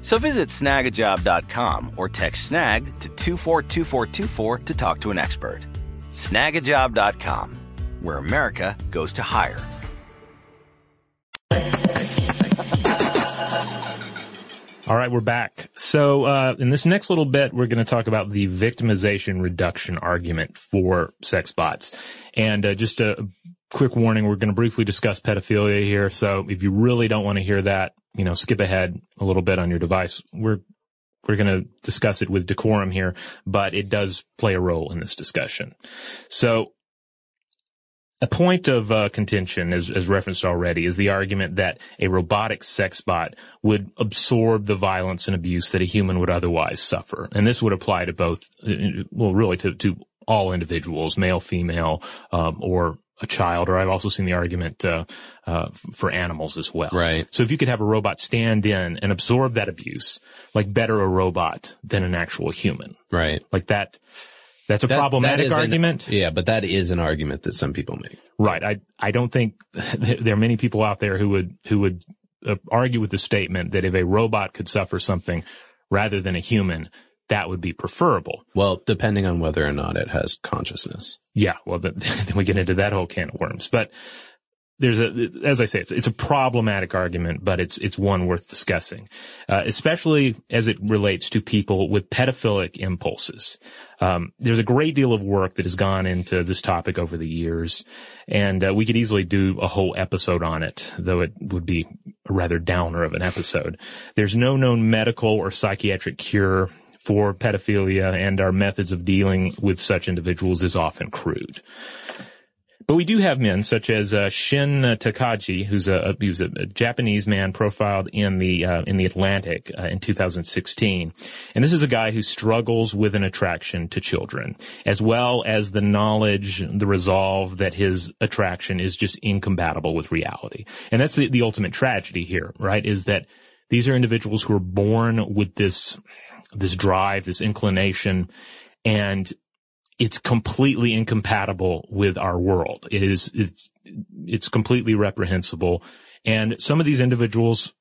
So visit snag a job dot com or text snag to two four two four two four to talk to an expert. snag a job dot com, where America goes to hire. All right, we're back. So uh in this next little bit, we're going to talk about the victimization reduction argument for sex bots. And uh, just a quick warning, we're going to briefly discuss pedophilia here. So if you really don't want to hear that, you know, skip ahead a little bit on your device. We're we're going to discuss it with decorum here, but it does play a role in this discussion. So a point of uh, contention, as, as referenced already, is the argument that a robotic sex bot would absorb the violence and abuse that a human would otherwise suffer. And this would apply to both, well, really to, to all individuals, male, female, um, or a child. Or I've also seen the argument uh, uh, for animals as well. Right. So if you could have a robot stand in and absorb that abuse, like better a robot than an actual human. Right. Like that. That's a that, problematic that argument. An, yeah, but that is an argument that some people make. Right. I I don't think there are many people out there who would who would argue with the statement that if a robot could suffer something rather than a human, that would be preferable. Well, depending on whether or not it has consciousness. Yeah. Well, then, then we get into that whole can of worms. But there's a, as I say, it's it's a problematic argument, but it's it's one worth discussing, uh, especially as it relates to people with pedophilic impulses. Um, there's a great deal of work that has gone into this topic over the years, and uh, we could easily do a whole episode on it, though it would be a rather downer of an episode. There's no known medical or psychiatric cure for pedophilia, and our methods of dealing with such individuals is often crude. But we do have men such as uh, Shin Takagi, who's a, who's a Japanese man profiled in the uh, in the Atlantic uh, in two thousand sixteen, and this is a guy who struggles with an attraction to children, as well as the knowledge, the resolve that his attraction is just incompatible with reality. And that's the, the ultimate tragedy here, right? Is that these are individuals who are born with this this drive, this inclination, and it's completely incompatible with our world. It is, it's, it's completely reprehensible. And some of these individuals,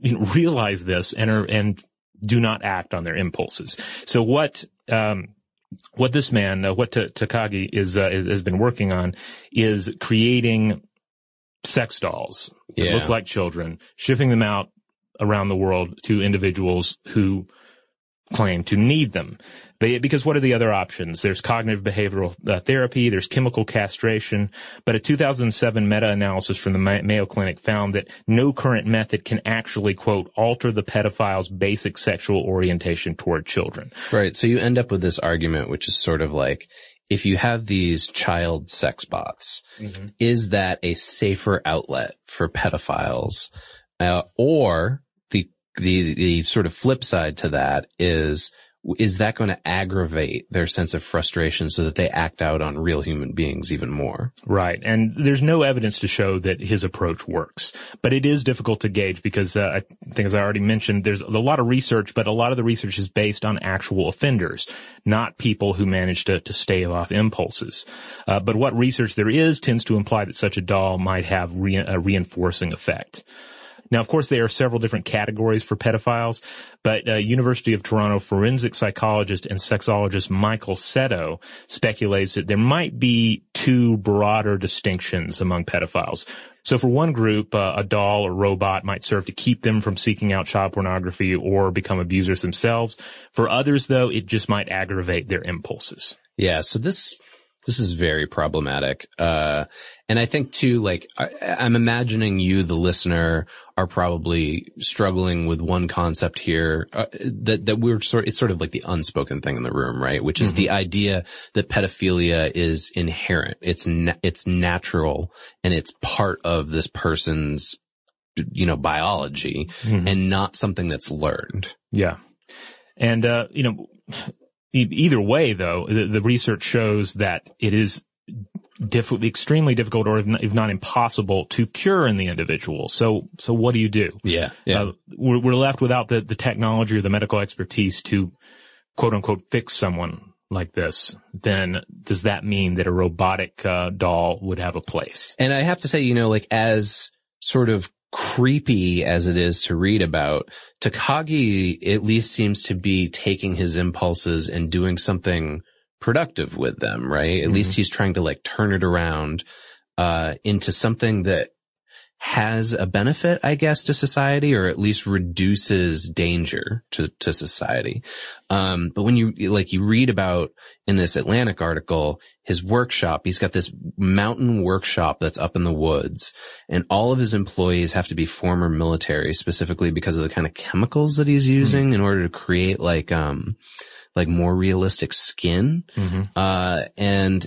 you know, realize this and are, and do not act on their impulses. So what, um, what this man, uh, what T- Takagi is, uh, is, has been working on is creating sex dolls that yeah. look like children, shipping them out around the world to individuals who claim to need them. They, because what are the other options? There's cognitive behavioral uh, therapy, there's chemical castration, but a two thousand seven meta-analysis from the Mayo Clinic found that no current method can actually, quote, alter the pedophile's basic sexual orientation toward children. Right, so you end up with this argument, which is sort of like, if you have these child sex bots, mm-hmm. is that a safer outlet for pedophiles? Uh, or the, the, the sort of flip side to that is, is that going to aggravate their sense of frustration so that they act out on real human beings even more? Right. And there's no evidence to show that his approach works. But it is difficult to gauge because, uh, I think as I already mentioned, there's a lot of research, but a lot of the research is based on actual offenders, not people who manage to, to stave off impulses. Uh, but what research there is tends to imply that such a doll might have re- a reinforcing effect. Now, of course, there are several different categories for pedophiles, but uh, University of Toronto forensic psychologist and sexologist Michael Seto speculates that there might be two broader distinctions among pedophiles. So for one group, uh, a doll or robot might serve to keep them from seeking out child pornography or become abusers themselves. For others, though, it just might aggravate their impulses. Yeah, so this... This is very problematic. Uh, and I think too, like, I, I'm imagining you, the listener, are probably struggling with one concept here uh, that, that we're sort, it's sort of like the unspoken thing in the room, right? Which is mm-hmm. the idea that pedophilia is inherent. It's, na- it's natural and it's part of this person's, you know, biology mm-hmm. and not something that's learned. Yeah. And, uh, you know, either way, though, the, the research shows that it is diff- extremely difficult, or if not, if not impossible, to cure in the individual. So, so what do you do? Yeah, yeah. Uh, we're, we're left without the, the technology or the medical expertise to, quote unquote, fix someone like this. Then does that mean that a robotic uh, doll would have a place? And I have to say, you know, like, as sort of creepy as it is to read about, Takagi at least seems to be taking his impulses and doing something productive with them, right? At mm-hmm. least he's trying to, like, turn it around uh into something that has a benefit, I guess, to society, or at least reduces danger to, to society. Um, but when you, like, you read about in this Atlantic article, his workshop, he's got this mountain workshop that's up in the woods, and all of his employees have to be former military, specifically because of the kind of chemicals that he's using mm-hmm. in order to create, like, um, like more realistic skin. Mm-hmm. Uh, and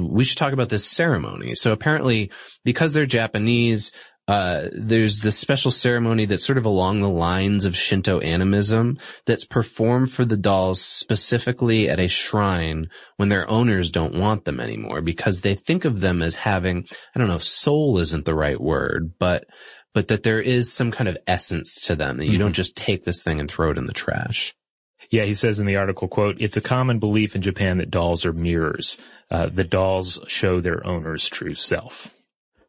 we should talk about this ceremony. So apparently, because they're Japanese, uh, there's this special ceremony that's sort of along the lines of Shinto animism that's performed for the dolls specifically at a shrine when their owners don't want them anymore, because they think of them as having, I don't know, soul isn't the right word, but, but that there is some kind of essence to them, that you mm-hmm. don't just take this thing and throw it in the trash. Yeah, he says in the article, quote, "It's a common belief in Japan that dolls are mirrors. Uh, the dolls show their owner's true self."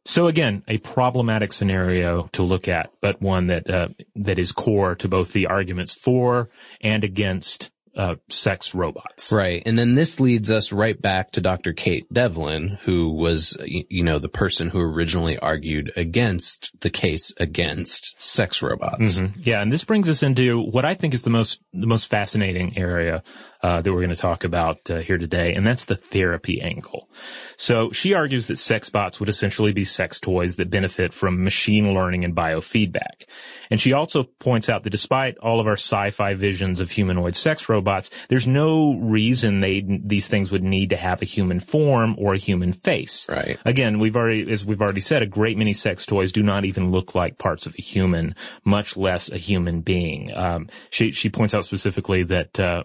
So again, a problematic scenario to look at, but one that uh, that is core to both the arguments for and against uh, sex robots. Right. And then this leads us right back to Doctor Kate Devlin, who was, you know, the person who originally argued against the case against sex robots. Mm-hmm. Yeah. And this brings us into what I think is the most, the most fascinating area, uh, that we're going to talk about uh, here today. And that's the therapy angle. So she argues that sex bots would essentially be sex toys that benefit from machine learning and biofeedback. And she also points out that despite all of our sci-fi visions of humanoid sex robots, Robots, there's no reason they these things would need to have a human form or a human face. Right. Again, we've already, as we've already said, a great many sex toys do not even look like parts of a human, much less a human being. Um, she she points out specifically that uh,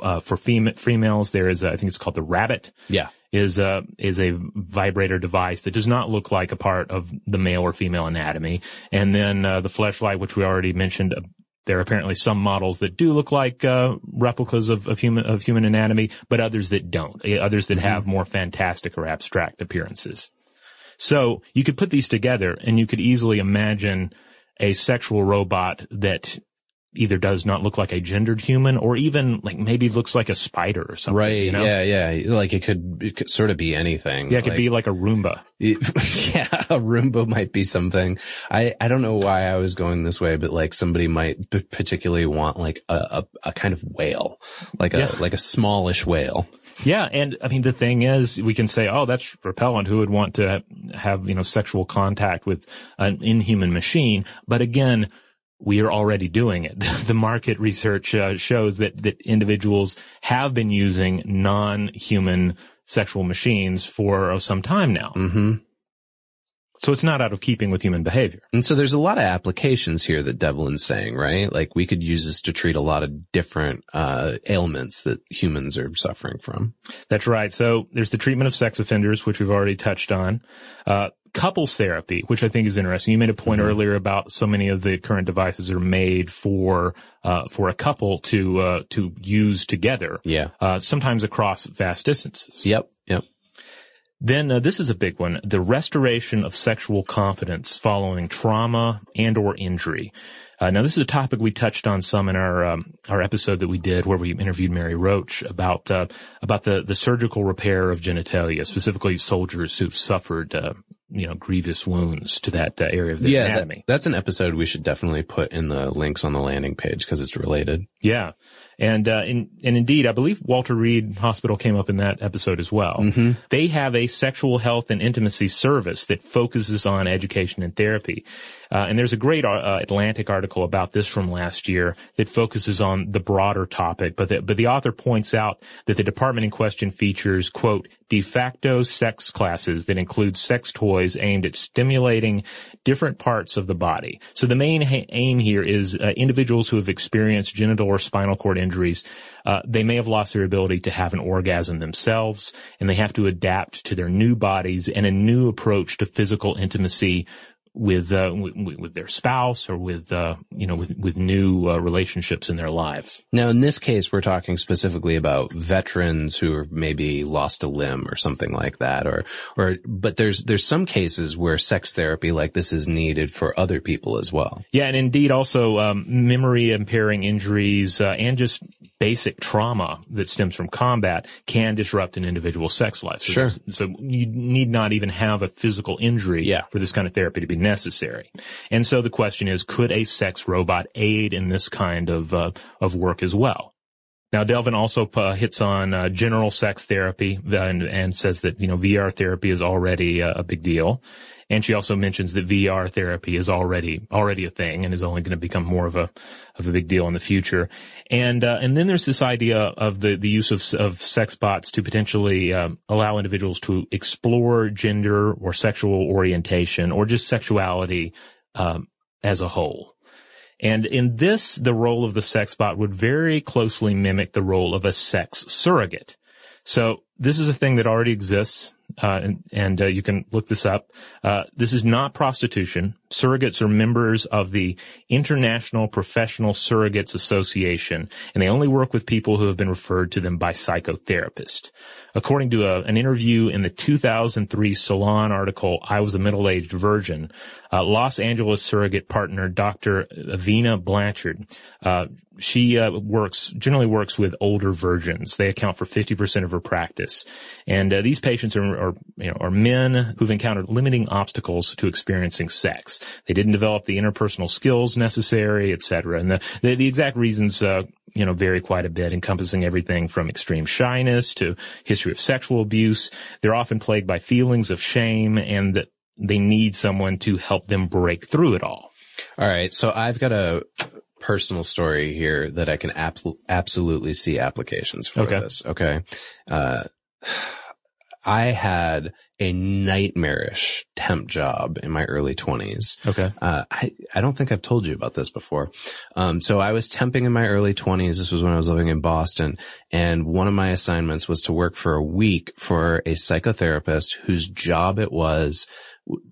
uh, for fem- females, there is a, I think it's called the rabbit. Yeah. Is a, is a vibrator device that does not look like a part of the male or female anatomy. And then uh, the fleshlight, which we already mentioned. Uh, There are apparently some models that do look like uh, replicas of, of human of human anatomy, but others that don't, others that have more fantastic or abstract appearances. So you could put these together, and you could easily imagine a sexual robot that either does not look like a gendered human, or even, like, maybe looks like a spider or something. Right, you know? yeah, yeah. Like, it could, it could sort of be anything. Yeah, it could like, be like a Roomba. It, yeah, a Roomba might be something. I, I don't know why I was going this way, but, like, somebody might p- particularly want, like, a, a, a kind of whale. Like a, yeah. like a smallish whale. Yeah, and, I mean, the thing is, we can say, oh, that's repellent. Who would want to have, you know, sexual contact with an inhuman machine? But again, we are already doing it. The market research uh, shows that, that individuals have been using non-human sexual machines for oh, some time now. Mm-hmm. So it's not out of keeping with human behavior. And so there's a lot of applications here that Devlin's saying, right? Like, we could use this to treat a lot of different uh ailments that humans are suffering from. That's right. So there's the treatment of sex offenders, which we've already touched on. Uh couples therapy, which I think is interesting. You made a point mm-hmm. earlier about so many of the current devices are made for uh for a couple to uh to use together. Yeah. Uh sometimes across vast distances. Yep. Yep. Then uh, this is a big one, the restoration of sexual confidence following trauma and or injury. Uh, now, this is a topic we touched on some in our um, our episode that we did where we interviewed Mary Roach about uh, about the, the surgical repair of genitalia, specifically soldiers who've suffered uh, you know grievous wounds to that uh, area of the yeah, anatomy. That, that's an episode we should definitely put in the links on the landing page because it's related. Yeah. And, uh, in, and indeed, I believe Walter Reed Hospital came up in that episode as well. Mm-hmm. They have a sexual health and intimacy service that focuses on education and therapy. Uh, and there's a great uh, Atlantic article about this from last year that focuses on the broader topic. But the, but the author points out that the department in question features, quote, de facto sex classes that include sex toys aimed at stimulating different parts of the body. So the main ha- aim here is uh, individuals who have experienced genital or spinal cord injuries, uh, they may have lost their ability to have an orgasm themselves, and they have to adapt to their new bodies and a new approach to physical intimacy with uh, w- with their spouse or with uh, you know with with new uh, relationships in their lives. Now, in this case, we're talking specifically about veterans who are maybe lost a limb or something like that, or or but there's there's some cases where sex therapy like this is needed for other people as well. Yeah, and indeed also um, memory impairing injuries uh, and just basic trauma that stems from combat can disrupt an individual's sex life. So sure. So you need not even have a physical injury yeah. for this kind of therapy to be necessary. And so the question is, could a sex robot aid in this kind of uh, of work as well? Now, Devlin also uh, hits on uh, general sex therapy and, and says that, you know, V R therapy is already uh, a big deal. And she also mentions that V R therapy is already, already a thing and is only going to become more of a, of a big deal in the future. And, uh, and then there's this idea of the, the use of, of sex bots to potentially, um, allow individuals to explore gender or sexual orientation or just sexuality, um, as a whole. And in this, the role of the sex bot would very closely mimic the role of a sex surrogate. So this is a thing that already exists. Uh, and, and uh, you can look this up. Uh, this is not prostitution. Surrogates are members of the International Professional Surrogates Association, and they only work with people who have been referred to them by psychotherapists. According to a, an interview in the two thousand three Salon article, I Was a Middle-Aged Virgin, uh, Los Angeles surrogate partner Doctor Avina Blanchard, uh, she uh, works generally works with older virgins. They account for fifty percent of her practice. And uh, these patients are, are, you know, are men who've encountered limiting obstacles to experiencing sex. They didn't develop the interpersonal skills necessary, et cetera. And the, the, the exact reasons uh, you know, vary quite a bit, encompassing everything from extreme shyness to history of sexual abuse. They're often plagued by feelings of shame, and that they need someone to help them break through it all. All right, so I've got a personal story here that I can ap- absolutely see applications for okay. this. Okay. Uh, I had a nightmarish temp job in my early twenties. Okay. Uh, I, I don't think I've told you about this before. Um, so I was temping in my early twenties. This was when I was living in Boston. And one of my assignments was to work for a week for a psychotherapist whose job it was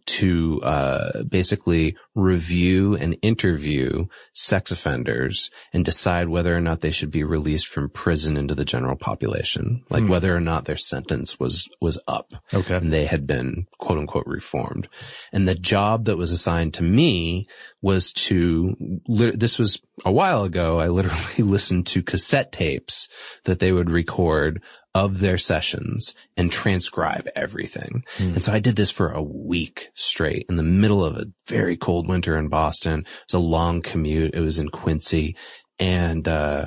to uh basically review and interview sex offenders and decide whether or not they should be released from prison into the general population, like mm. whether or not their sentence was was up. Okay. And they had been, quote unquote, reformed. And the job that was assigned to me was to, this was a while ago, I literally listened to cassette tapes that they would record of their sessions and transcribe everything. Mm. And so I did this for a week straight in the middle of a very cold winter in Boston. It was a long commute. It was in Quincy. And, uh,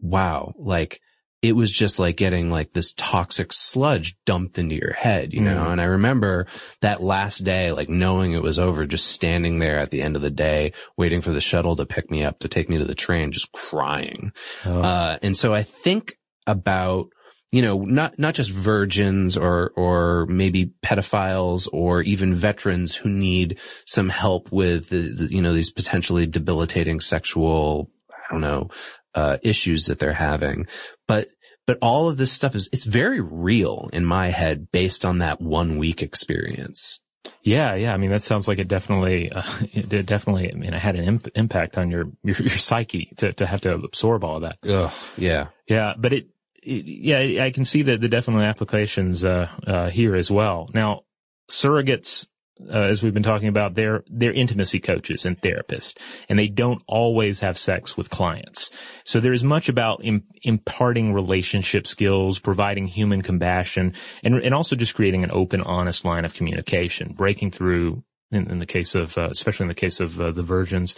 wow, like it was just like getting like this toxic sludge dumped into your head, you know? Mm. And I remember that last day, like knowing it was over, just standing there at the end of the day, waiting for the shuttle to pick me up, to take me to the train, just crying. Oh. Uh, and so I think about, you know, not, not just virgins or, or maybe pedophiles or even veterans who need some help with, the, the, you know, these potentially debilitating sexual, I don't know, uh, issues that they're having. But, but all of this stuff is, it's very real in my head based on that one week experience. Yeah, yeah. I mean, that sounds like it definitely, uh, it definitely, I mean, it had an imp- impact on your, your, your psyche to, to have to absorb all of that. Ugh, yeah. Yeah. But it, Yeah, I can see that the definite applications uh, uh, here as well. Now, surrogates, uh, as we've been talking about, they're they're intimacy coaches and therapists, and they don't always have sex with clients. So there is much about im- imparting relationship skills, providing human compassion, and and also just creating an open, honest line of communication, breaking through. In, in the case of, uh, especially in the case of uh, the virgins,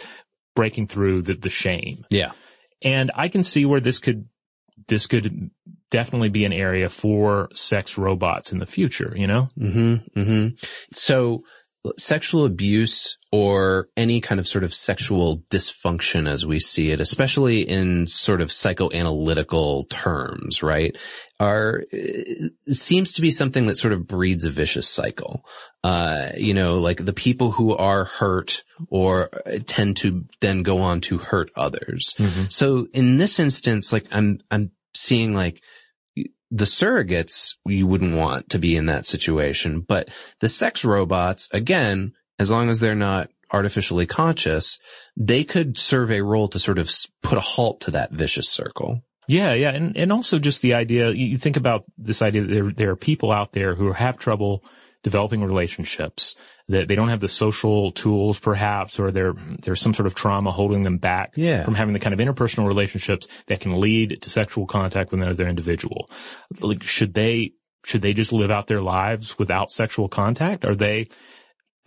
breaking through the, the shame. Yeah, and I can see where this could. This could definitely be an area for sex robots in the future, you know? Mm-hmm, mm-hmm. So sexual abuse or any kind of sort of sexual dysfunction as we see it, especially in sort of psychoanalytical terms, right, are seems to be something that sort of breeds a vicious cycle. Uh, you know, like the people who are hurt or tend to then go on to hurt others. Mm-hmm. So in this instance, like I'm, I'm seeing like, the surrogates you wouldn't want to be in that situation, but the sex robots, again, as long as they're not artificially conscious, they could serve a role to sort of put a halt to that vicious circle. Yeah, yeah, and and also just the idea, you think about this idea that there, there are people out there who have trouble developing relationships, that they don't have the social tools perhaps, or there, there's some sort of trauma holding them back yeah. from having the kind of interpersonal relationships that can lead to sexual contact with another individual. Like, should they, should they just live out their lives without sexual contact? Are they,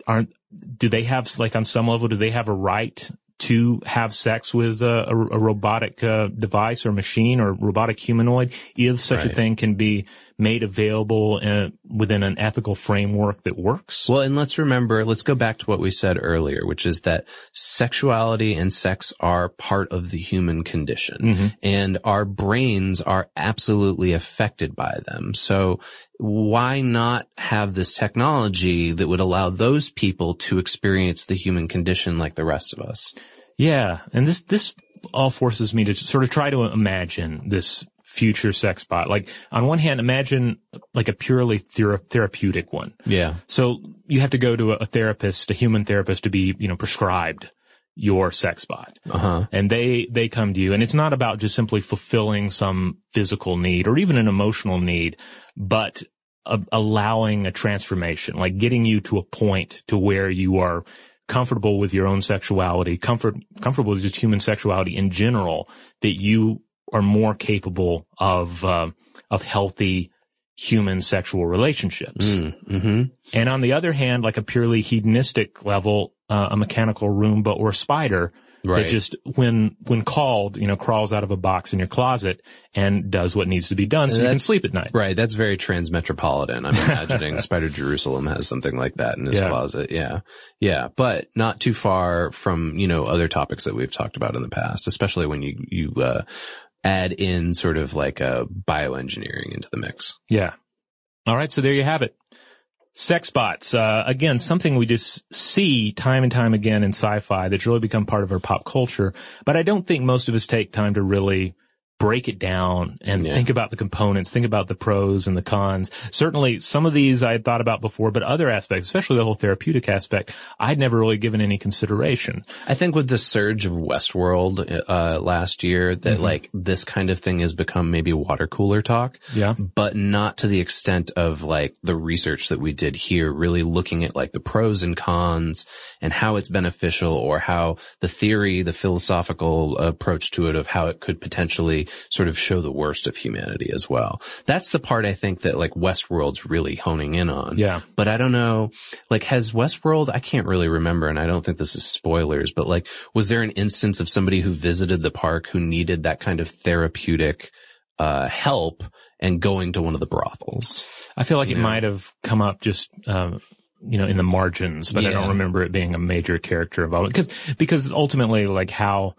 aren't, do they have, like on some level, do they have a right to have sex with a, a, a robotic uh, device or machine or robotic humanoid, if such right. a thing can be made available in, within an ethical framework that works? Well, and let's remember, let's go back to what we said earlier, which is that sexuality and sex are part of the human condition, mm-hmm. and our brains are absolutely affected by them. So why not have this technology that would allow those people to experience the human condition like the rest of us? Yeah, and this this all forces me to sort of try to imagine this future sex bot. Like, on one hand, imagine like a purely thera- therapeutic one. Yeah. So you have to go to a therapist, a human therapist, to be, you know, prescribed your sex bot. Uh-huh. And they, they come to you. And it's not about just simply fulfilling some physical need or even an emotional need, but a- allowing a transformation, like getting you to a point to where you are comfortable with your own sexuality, comfort, comfortable with just human sexuality in general, that you are more capable of, uh, of healthy human sexual relationships. Mm, mm-hmm. And on the other hand, like a purely hedonistic level, uh, a mechanical Roomba or a spider right. that just, when, when called, you know, crawls out of a box in your closet and does what needs to be done so that's, you can sleep at night. Right. That's very transmetropolitan. I'm imagining Spider Jerusalem has something like that in his yeah. closet. Yeah. Yeah. But not too far from, you know, other topics that we've talked about in the past, especially when you, you, uh, add in sort of like a bioengineering into the mix. Yeah. All right. So there you have it. Sex bots. Uh, again, something we just see time and time again in sci-fi that's really become part of our pop culture. But I don't think most of us take time to really break it down and yeah. think about the components, think about the pros and the cons. Certainly some of these I had thought about before, but other aspects, especially the whole therapeutic aspect, I'd never really given any consideration. I think with the surge of Westworld uh last year that mm-hmm. like this kind of thing has become maybe water cooler talk, yeah, but not to the extent of like the research that we did here, really looking at like the pros and cons and how it's beneficial or how the theory, the philosophical approach to it of how it could potentially sort of show the worst of humanity as well. That's the part I think that like Westworld's really honing in on. Yeah. But I don't know, like has Westworld, I can't really remember, and I don't think this is spoilers, but like was there an instance of somebody who visited the park who needed that kind of therapeutic uh help and going to one of the brothels? I feel like you it know? might have come up just um uh, you know, in the margins, but yeah. I don't remember it being a major character involvement. Because, because ultimately like how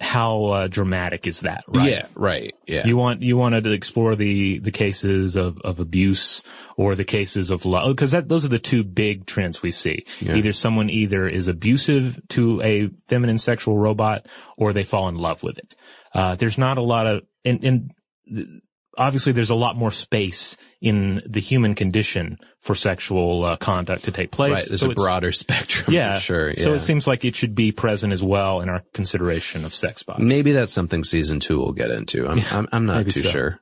How uh, dramatic is that, right? Yeah, right. Yeah. You want you wanted to explore the the cases of of abuse or the cases of love, because that those are the two big trends we see. Yeah. Either someone either is abusive to a feminine sexual robot, or they fall in love with it. Uh There's not a lot of, and, and obviously there's a lot more space in the human condition for sexual uh, conduct to take place. Right, there's so a broader spectrum, yeah, for sure. Yeah. So it seems like it should be present as well in our consideration of sex bots. Maybe that's something season two will get into. I'm, yeah, I'm, I'm not too so. sure.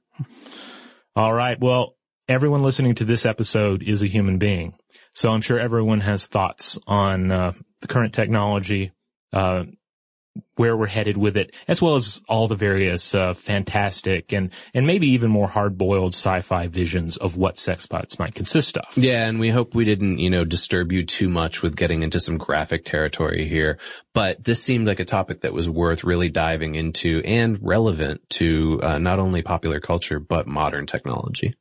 All right. Well, everyone listening to this episode is a human being. So I'm sure everyone has thoughts on uh, the current technology, uh where we're headed with it, as well as all the various uh, fantastic and and maybe even more hard-boiled sci-fi visions of what sex bots might consist of. Yeah, and we hope we didn't, you know, disturb you too much with getting into some graphic territory here, but this seemed like a topic that was worth really diving into and relevant to uh, not only popular culture but modern technology.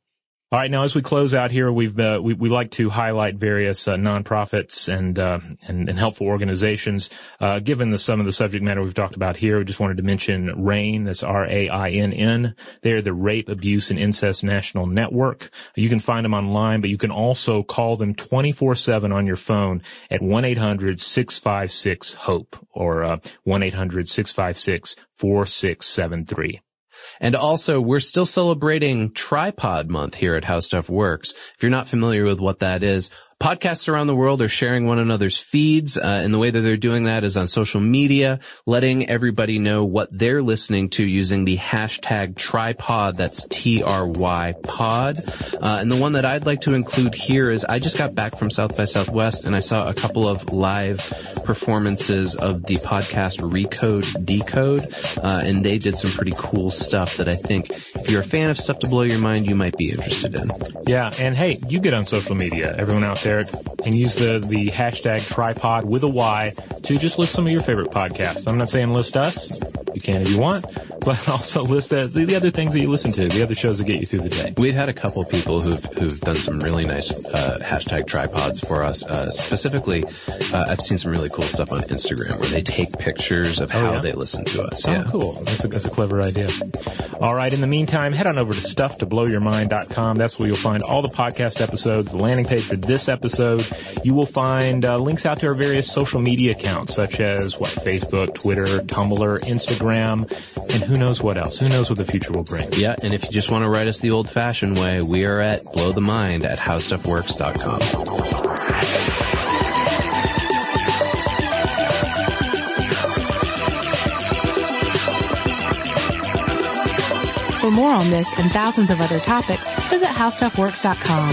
All right, now as we close out here, we've uh, we we like to highlight various uh, nonprofits and uh and, and helpful organizations. Uh, given the some of the subject matter we've talked about here, we just wanted to mention RAIN. That's R A I N N. They're the Rape, Abuse, and Incest National Network. You can find them online, but you can also call them twenty-four seven on your phone at one eight hundred six five six HOPE or uh, one eight hundred six five six four six seven three. And also, we're still celebrating Tripod Month here at How Stuff Works. If you're not familiar with what that is, podcasts around the world are sharing one another's feeds, uh, and the way that they're doing that is on social media, letting everybody know what they're listening to using the hashtag tripod, that's T R Y pod. Uh, and the one that I'd like to include here is I just got back from South by Southwest, and I saw a couple of live performances of the podcast Recode Decode, uh, and they did some pretty cool stuff that I think if you're a fan of Stuff to Blow Your Mind, you might be interested in. Yeah, and hey, you get on social media, everyone out there, and use the, the hashtag tripod with a Y to just list some of your favorite podcasts. I'm not saying list us. You can if you want, but also list the, the other things that you listen to, the other shows that get you through the day. We've had a couple people who've, who've done some really nice uh, hashtag tripods for us. Uh, specifically, uh, I've seen some really cool stuff on Instagram where they take pictures of how oh, yeah. they listen to us. Oh, yeah. Cool. That's a, that's a clever idea. All right. In the meantime, head on over to stuff to blow your mind dot com. That's where you'll find all the podcast episodes, the landing page for this episode. You will find uh, links out to our various social media accounts, such as what Facebook, Twitter, Tumblr, Instagram, and who knows what else. Who knows what the future will bring. Yeah, and if you just want to write us the old-fashioned way, we are at blowthemind at howstuffworks dot com. For more on this and thousands of other topics, visit how stuff works dot com.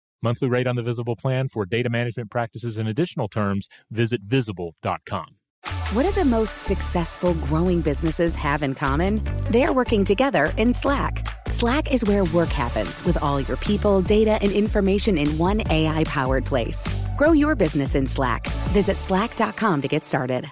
Monthly rate on the Visible plan for data management practices and additional terms, visit visible dot com. What do the most successful growing businesses have in common? They're working together in Slack. Slack is where work happens with all your people, data, and information in one A I-powered place. Grow your business in Slack. Visit slack dot com to get started.